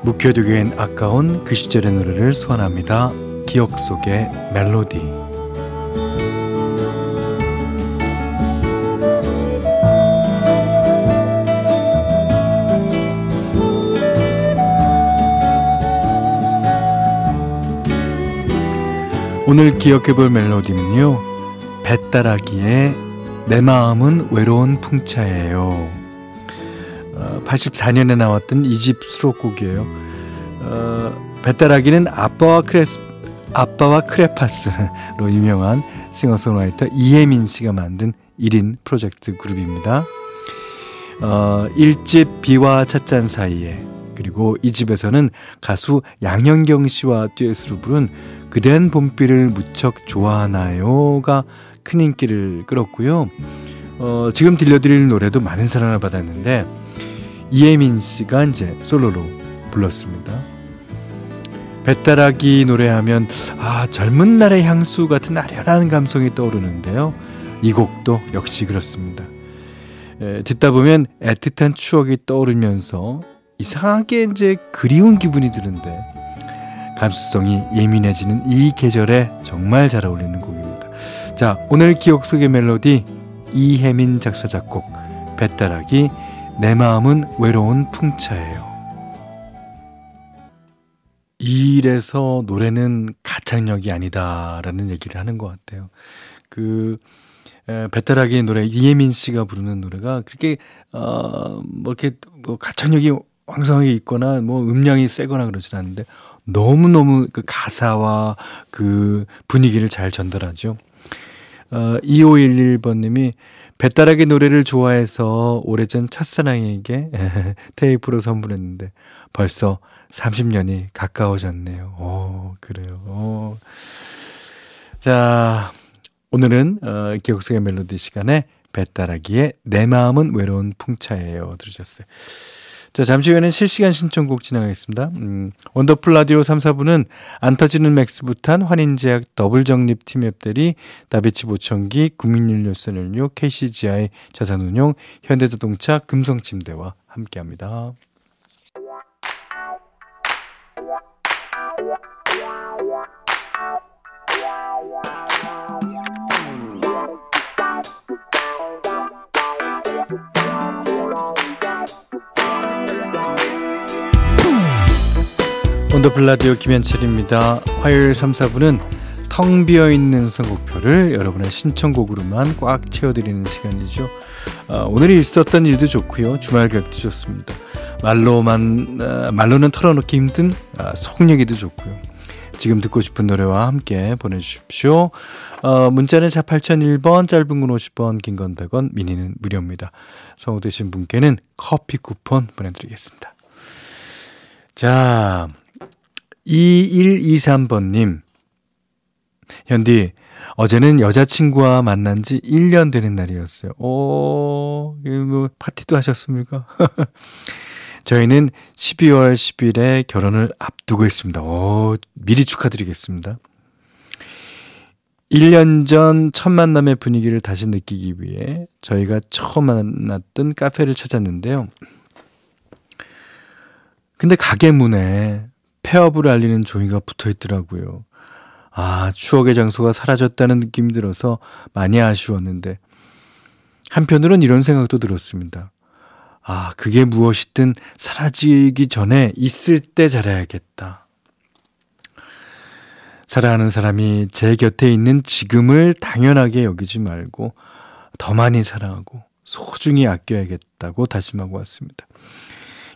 묵혀두기엔 아까운 그 시절의 노래를 소환합니다. 기억 속의 멜로디. 오늘 기억해볼 멜로디는요, 배따라기의 내 마음은 외로운 풍차예요. 84년에 나왔던 이 집 수록곡이에요. 배따라기는 아빠와 크레파스로 유명한 싱어송라이터 이혜민 씨가 만든 1인 프로젝트 그룹입니다. 1집 비와 찻잔 사이에, 그리고 2집에서는 가수 양현경 씨와 듀엣으로 부른 그댄 봄비를 무척 좋아하나요가 큰 인기를 끌었고요. 지금 들려드릴 노래도 많은 사랑을 받았는데 이혜민 씨가 이제 솔로로 불렀습니다. 배따라기 노래하면 젊은 날의 향수 같은 아련한 감성이 떠오르는데요. 이 곡도 역시 그렇습니다. 듣다 보면 애틋한 추억이 떠오르면서 이상하게 이제 그리운 기분이 드는데, 감수성이 예민해지는 이 계절에 정말 잘 어울리는 곡입니다. 자, 오늘 기억 속의 멜로디, 이혜민 작사 작곡, 배따라기 내 마음은 외로운 풍차예요. 이 일에서 노래는 가창력이 아니다라는 얘기를 하는 것 같아요. 배따라기의 노래, 이혜민 씨가 부르는 노래가 그렇게 가창력이 왕성하게 있거나 음량이 세거나 그러진 않는데 너무너무 그 가사와 그 분위기를 잘 전달하죠. 2511번님이 배따라기 노래를 좋아해서 오래전 첫사랑에게 테이프로 선물했는데 벌써 30년이 가까워졌네요. 그래요. 자, 오늘은 기억 속의 멜로디 시간에 배따라기의 내 마음은 외로운 풍차예요 들으셨어요. 자, 잠시 후에는 실시간 신청곡 진행하겠습니다. 원더풀 라디오 3, 4부는 안 터지는 맥스부탄, 환인제약, 더블정립 팀앱대리, 다비치 보청기, 국민연료선연료, KCGI, 자산운용, 현대자동차, 금성침대와 함께합니다. 원더풀 라디오 김현철입니다. 화요일 3, 4부는 텅 비어있는 선곡표를 여러분의 신청곡으로만 꽉 채워드리는 시간이죠. 오늘이 있었던 일도 좋고요, 주말 계획도 좋습니다. 말로는 털어놓기 힘든 속 얘기도 좋고요. 지금 듣고 싶은 노래와 함께 보내주십시오. 문자는 8001번, 짧은 건 50원, 긴 건 100원, 미니는 무료입니다. 선곡되신 분께는 커피 쿠폰 보내드리겠습니다. 자, 2123번님. 현디, 어제는 여자친구와 만난 지 1년 되는 날이었어요. 파티도 하셨습니까? 저희는 12월 10일에 결혼을 앞두고 있습니다. 미리 축하드리겠습니다. 1년 전 첫 만남의 분위기를 다시 느끼기 위해 저희가 처음 만났던 카페를 찾았는데요. 근데 가게 문에 폐업을 알리는 종이가 붙어 있더라고요. 추억의 장소가 사라졌다는 느낌이 들어서 많이 아쉬웠는데, 한편으론 이런 생각도 들었습니다. 그게 무엇이든 사라지기 전에 있을 때 잘해야겠다. 사랑하는 사람이 제 곁에 있는 지금을 당연하게 여기지 말고 더 많이 사랑하고 소중히 아껴야겠다고 다짐하고 왔습니다.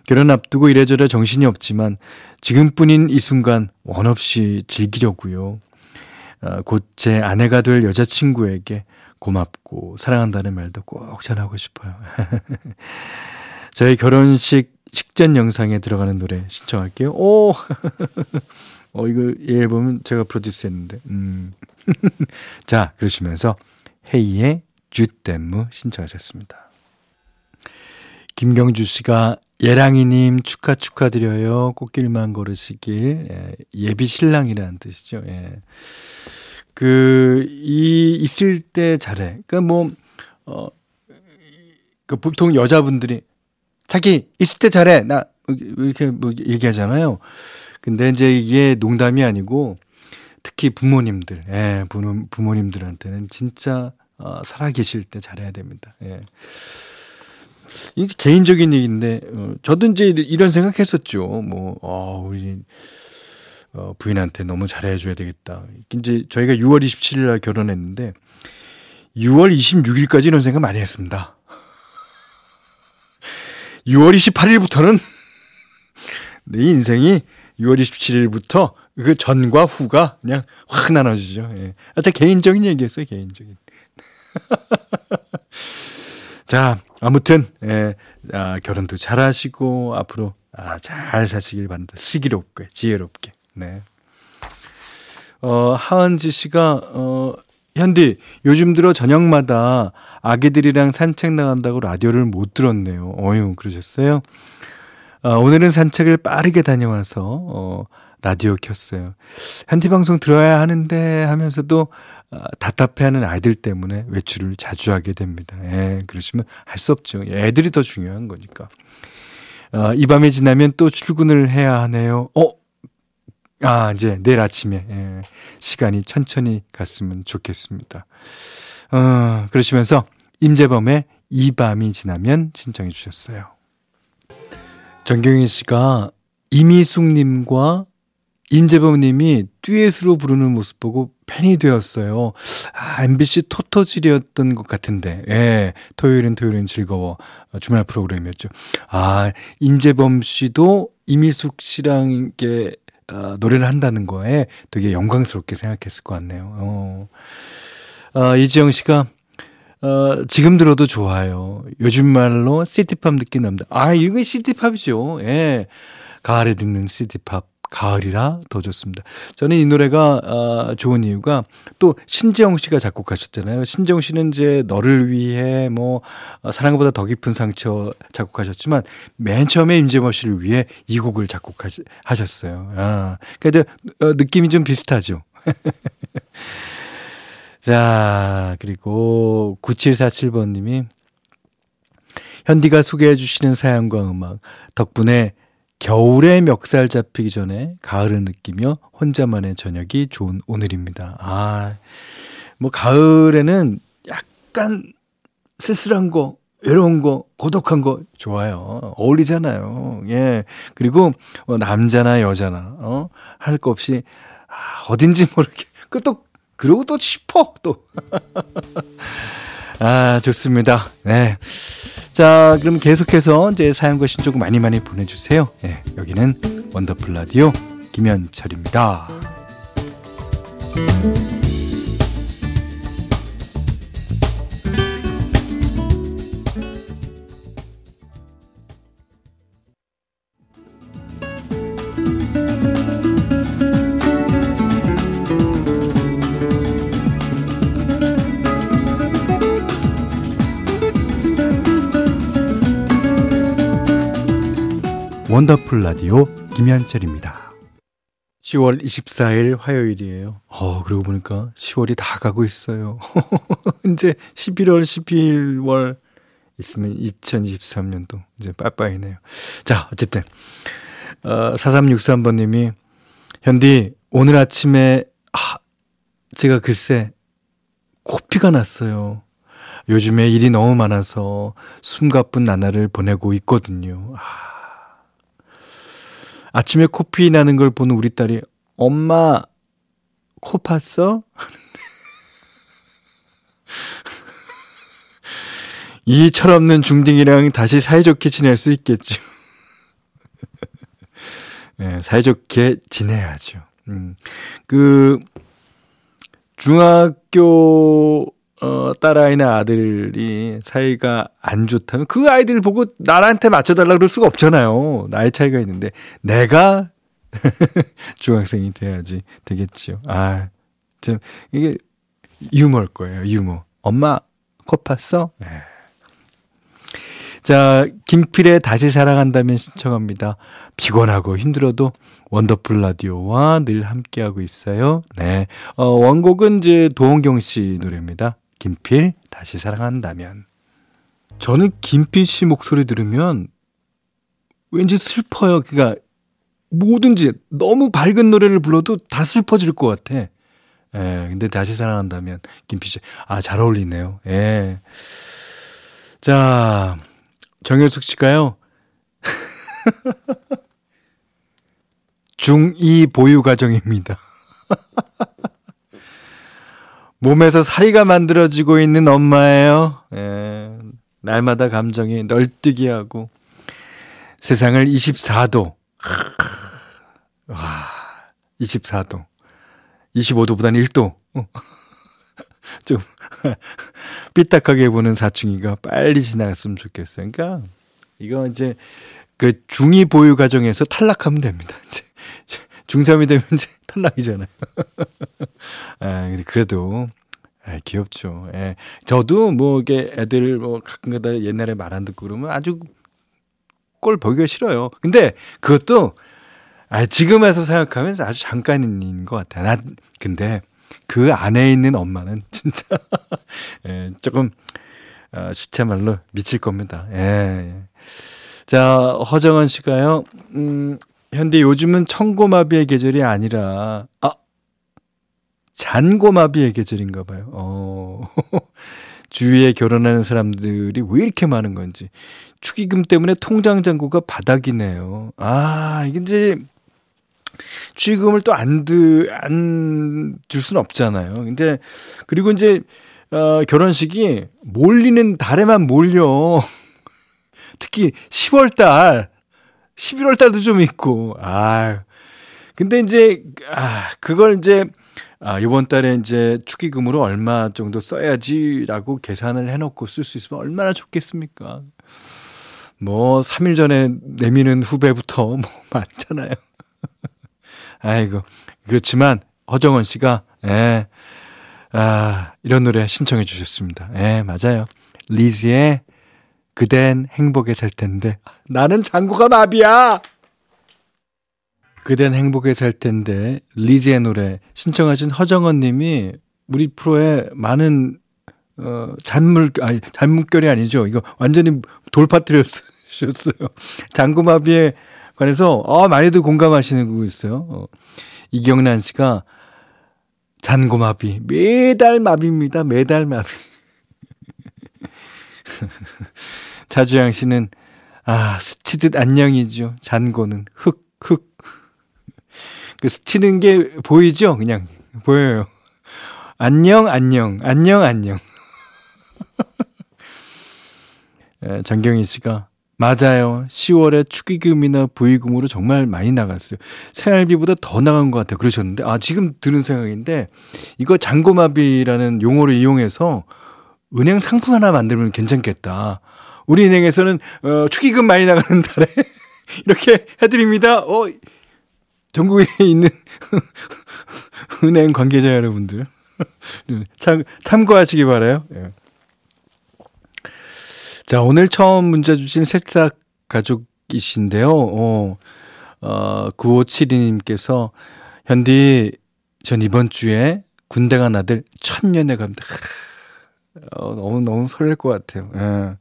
결혼 앞두고 이래저래 정신이 없지만 지금뿐인 이 순간 원 없이 즐기려고요. 곧 제 아내가 될 여자친구에게 고맙고 사랑한다는 말도 꼭 전하고 싶어요. 저희 결혼식 식전 영상에 들어가는 노래 신청할게요. 오! 이거 이 앨범은 제가 프로듀스 했는데. 자, 그러시면서 헤이의 쥬땜무 신청하셨습니다. 김경주 씨가 예랑이님 축하드려요. 꽃길만 걸으시길. 예, 예비 신랑이라는 뜻이죠. 예. 있을 때 잘해. 그러니까 보통 여자분들이 자기 있을 때 잘해. 나 이렇게 얘기하잖아요. 근데 이제 이게 농담이 아니고 특히 부모님들, 예, 부모님들한테는 진짜 살아계실 때 잘해야 됩니다. 예. 이제 개인적인 얘기인데 저도 이제 이런 생각했었죠. 우리 부인한테 너무 잘해줘야 되겠다. 이제 저희가 6월 27일 날 결혼했는데 6월 26일까지 이런 생각 많이 했습니다. 6월 28일부터는 내 인생이 6월 27일부터 그 전과 후가 그냥 확 나눠지죠. 예. 제 개인적인 얘기였어요. 개인적인. 자, 아무튼 결혼도 잘하시고 앞으로 잘 사시길 바랍니다. 슬기롭게, 지혜롭게. 네. 하은지 씨가 현디 요즘 들어 저녁마다 아기들이랑 산책 나간다고 라디오를 못 들었네요. 어휴, 그러셨어요? 오늘은 산책을 빠르게 다녀와서 라디오 켰어요. 현디 방송 들어야 하는데 하면서도 답답해하는 아이들 때문에 외출을 자주 하게 됩니다. 예, 그러시면 할 수 없죠. 애들이 더 중요한 거니까. 이 밤이 지나면 또 출근을 해야 하네요. 이제 내일 아침에 시간이 천천히 갔으면 좋겠습니다. 그러시면서 임재범의 이 밤이 지나면 신청해 주셨어요. 정경희 씨가 이미숙님과 임재범님이 듀엣으로 부르는 모습 보고 팬이 되었어요. MBC 토토질이었던 것 같은데, 예, 토요일은 즐거워. 주말 프로그램이었죠. 임재범 씨도 이미숙 씨랑 이렇게 노래를 한다는 거에 되게 영광스럽게 생각했을 것 같네요. 이지영 씨가 지금 들어도 좋아요. 요즘 말로 시티팝 느낌 납니다. 이건 시티팝이죠. 예, 가을에 듣는 시티팝. 가을이라 더 좋습니다. 저는 이 노래가 좋은 이유가 또 신재영 씨가 작곡하셨잖아요. 신재영 씨는 이제 너를 위해 사랑보다 더 깊은 상처 작곡하셨지만 맨 처음에 임재범 씨를 위해 이 곡을 작곡하셨어요. 그러니까 느낌이 좀 비슷하죠. 자, 그리고 9747번님이 현디가 소개해 주시는 사연과 음악 덕분에 겨울에 멱살 잡히기 전에 가을을 느끼며 혼자만의 저녁이 좋은 오늘입니다. 가을에는 약간 쓸쓸한 거, 외로운 거, 고독한 거 좋아요. 어울리잖아요. 예. 그리고 남자나 여자나 할 거 없이 어딘지 모르게 그러고 또 싶어 또. 좋습니다. 네. 자, 그럼 계속해서 이제 사연과 신청 많이 보내주세요. 네, 여기는 원더풀 라디오 김현철입니다. 원더풀 라디오 김현철입니다. 10월 24일 화요일이에요. 그러고 보니까 10월이 다 가고 있어요. 이제 11월, 12월 있으면 2023년도 이제 빠빠이네요. 자, 어쨌든 4363번님이 현디 오늘 아침에 제가 글쎄 코피가 났어요. 요즘에 일이 너무 많아서 숨가쁜 나날을 보내고 있거든요. 아침에 코피 나는 걸 보는 우리 딸이 엄마 코 팠어? 이 철없는 중딩이랑 다시 사이좋게 지낼 수 있겠죠. 네, 사이좋게 지내야죠. 중학교 딸아이나 아들이 사이가 안 좋다면 그 아이들을 보고 나한테 맞춰달라 그럴 수가 없잖아요. 나이 차이가 있는데 내가 중학생이 돼야지 되겠죠. 아, 참 이게 유머일 거예요. 유머. 엄마 코팠어? 네. 자, 김필의 다시 사랑한다면 신청합니다. 피곤하고 힘들어도 원더풀 라디오와 늘 함께하고 있어요. 네, 원곡은 이제 도원경 씨 노래입니다. 김필 다시 사랑한다면. 저는 김필 씨 목소리 들으면 왠지 슬퍼요. 그러니까 뭐든지 너무 밝은 노래를 불러도 다 슬퍼질 것 같아. 예, 근데 다시 사랑한다면 김필 씨, 아, 잘 어울리네요. 예. 자, 정효숙 씨가요. 중2 보유가정입니다. 몸에서 사리가 만들어지고 있는 엄마예요. 예, 날마다 감정이 널뛰게 하고 세상을 24도, 와, 24도, 25도보다는 1도 좀 삐딱하게 보는 사춘기가 빨리 지나갔으면 좋겠어요. 그러니까 이거 이제 그 중2 보유 가정에서 탈락하면 됩니다. 이제 중3이 되면 이제 탈락이잖아요. 아, 근데 그래도 아, 귀엽죠. 예. 저도 뭐 이게 애들 뭐 가끔가다 옛날에 말 안 듣고 그러면 아주 꼴 보기가 싫어요. 근데 그것도 아, 지금에서 생각하면 아주 잠깐인 것 같아요. 나 근데 그 안에 있는 엄마는 진짜 예, 조금 시체 말로 미칠 겁니다. 예. 자, 허정은 씨가요. 현대 요즘은 청고마비의 계절이 아니라 잔고마비의 계절인가 봐요. 주위에 결혼하는 사람들이 왜 이렇게 많은 건지. 축의금 때문에 통장 잔고가 바닥이네요. 아, 이게 이제 축의금을 또 안 줄 수는 없잖아요. 근데 그리고 이제 결혼식이 몰리는 달에만 몰려. 특히 10월달, 11월달도 좀 있고, 아, 근데 이제 그걸 이제 이번 달에 이제 축의금으로 얼마 정도 써야지라고 계산을 해놓고 쓸 수 있으면 얼마나 좋겠습니까? 뭐 3일 전에 내미는 후배부터 뭐 많잖아요. 아이고, 그렇지만 허정원 씨가 예, 아, 이런 노래 신청해 주셨습니다. 예, 맞아요. 리즈의 그댄 행복에 살 텐데 나는 잔고가 마비야. 그댄 행복에 살 텐데 리즈의 노래 신청하신 허정원 님이 우리 프로에 많은 잔물결이 아니죠. 이거 완전히 돌파뜨렸어요. 잔고마비에 관해서 많이들 공감하시는 거 있어요. 이경란 씨가 잔고마비 매달 마비입니다. 매달 마비. 차주양 씨는 스치듯 안녕이죠. 잔고는 흑. 그 스치는 게 보이죠? 그냥 보여요. 안녕. 장경희 씨가 맞아요. 10월에 축의금이나 부의금으로 정말 많이 나갔어요. 생활비보다 더 나간 것 같아요. 그러셨는데 지금 드는 생각인데 이거 잔고마비라는 용어를 이용해서 은행 상품 하나 만들면 괜찮겠다. 우리 은행에서는 축의금 많이 나가는 달에 이렇게 해드립니다. 전국에 있는 은행 관계자 여러분들 참고하시기 바라요. 예. 자, 오늘 처음 문자 주신 새싹 가족이신데요. 9572님께서 현디, 전 이번 주에 군대 간 아들 천년에 갑니다. 너무 설렐 것 같아요. 예.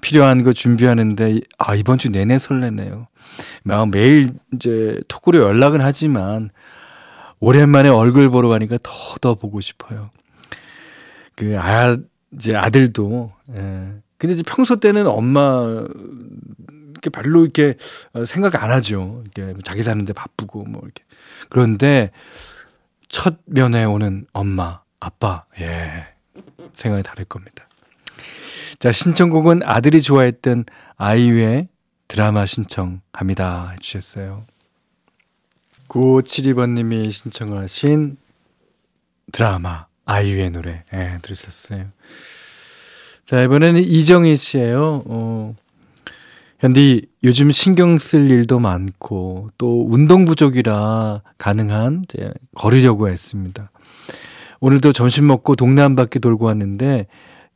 필요한 거 준비하는데 이번 주 내내 설레네요. 매일 이제 톡으로 연락은 하지만 오랜만에 얼굴 보러 가니까 더 보고 싶어요. 이제 아들도 근데 이제 평소 때는 엄마 이렇게 별로 이렇게 생각 안 하죠. 이렇게 자기 사는데 바쁘고 뭐 이렇게. 그런데 첫 면회 오는 엄마, 아빠, 예. 생각이 다를 겁니다. 자, 신청곡은 아들이 좋아했던 아이유의 드라마 신청합니다 해주셨어요. 9572번님이 신청하신 드라마 아이유의 노래 들으셨어요. 자, 이번에는 이정희 씨예요. 현디 요즘 신경 쓸 일도 많고 또 운동 부족이라 가능한 걸으려고 했습니다. 오늘도 점심 먹고 동네 한 바퀴 돌고 왔는데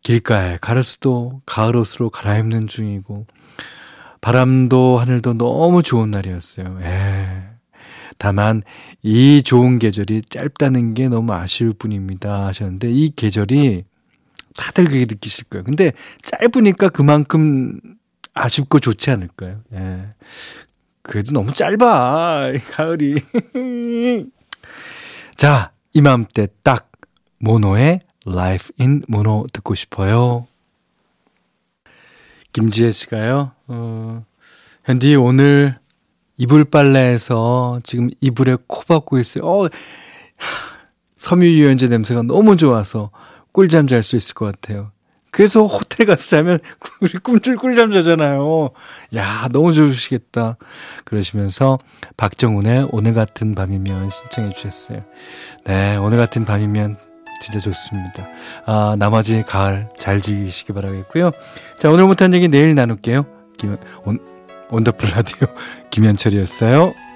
길가에 가로수도 가을 옷으로 갈아입는 중이고 바람도 하늘도 너무 좋은 날이었어요. 다만 이 좋은 계절이 짧다는 게 너무 아쉬울 뿐입니다 하셨는데, 이 계절이 다들 그게 느끼실 거예요. 근데 짧으니까 그만큼 아쉽고 좋지 않을까요? 그래도 너무 짧아 가을이. 자, 이맘때 딱 모노의 Life in Mono 듣고 싶어요. 김지혜 씨가요, 현디 오늘 이불 빨래해서 지금 이불에 코 박고 있어요. 섬유유연제 냄새가 너무 좋아서 꿀잠 잘 수 있을 것 같아요. 그래서 호텔 가서 자면 우리 꿈틀 꿀잠 자잖아요. 야, 너무 좋으시겠다. 그러시면서 박정훈의 오늘 같은 밤이면 신청해 주셨어요. 네, 오늘 같은 밤이면 진짜 좋습니다. 아, 나머지 가을 잘 즐기시기 바라겠고요. 자, 오늘 못한 얘기 내일 나눌게요. 온더풀 라디오 김현철이었어요.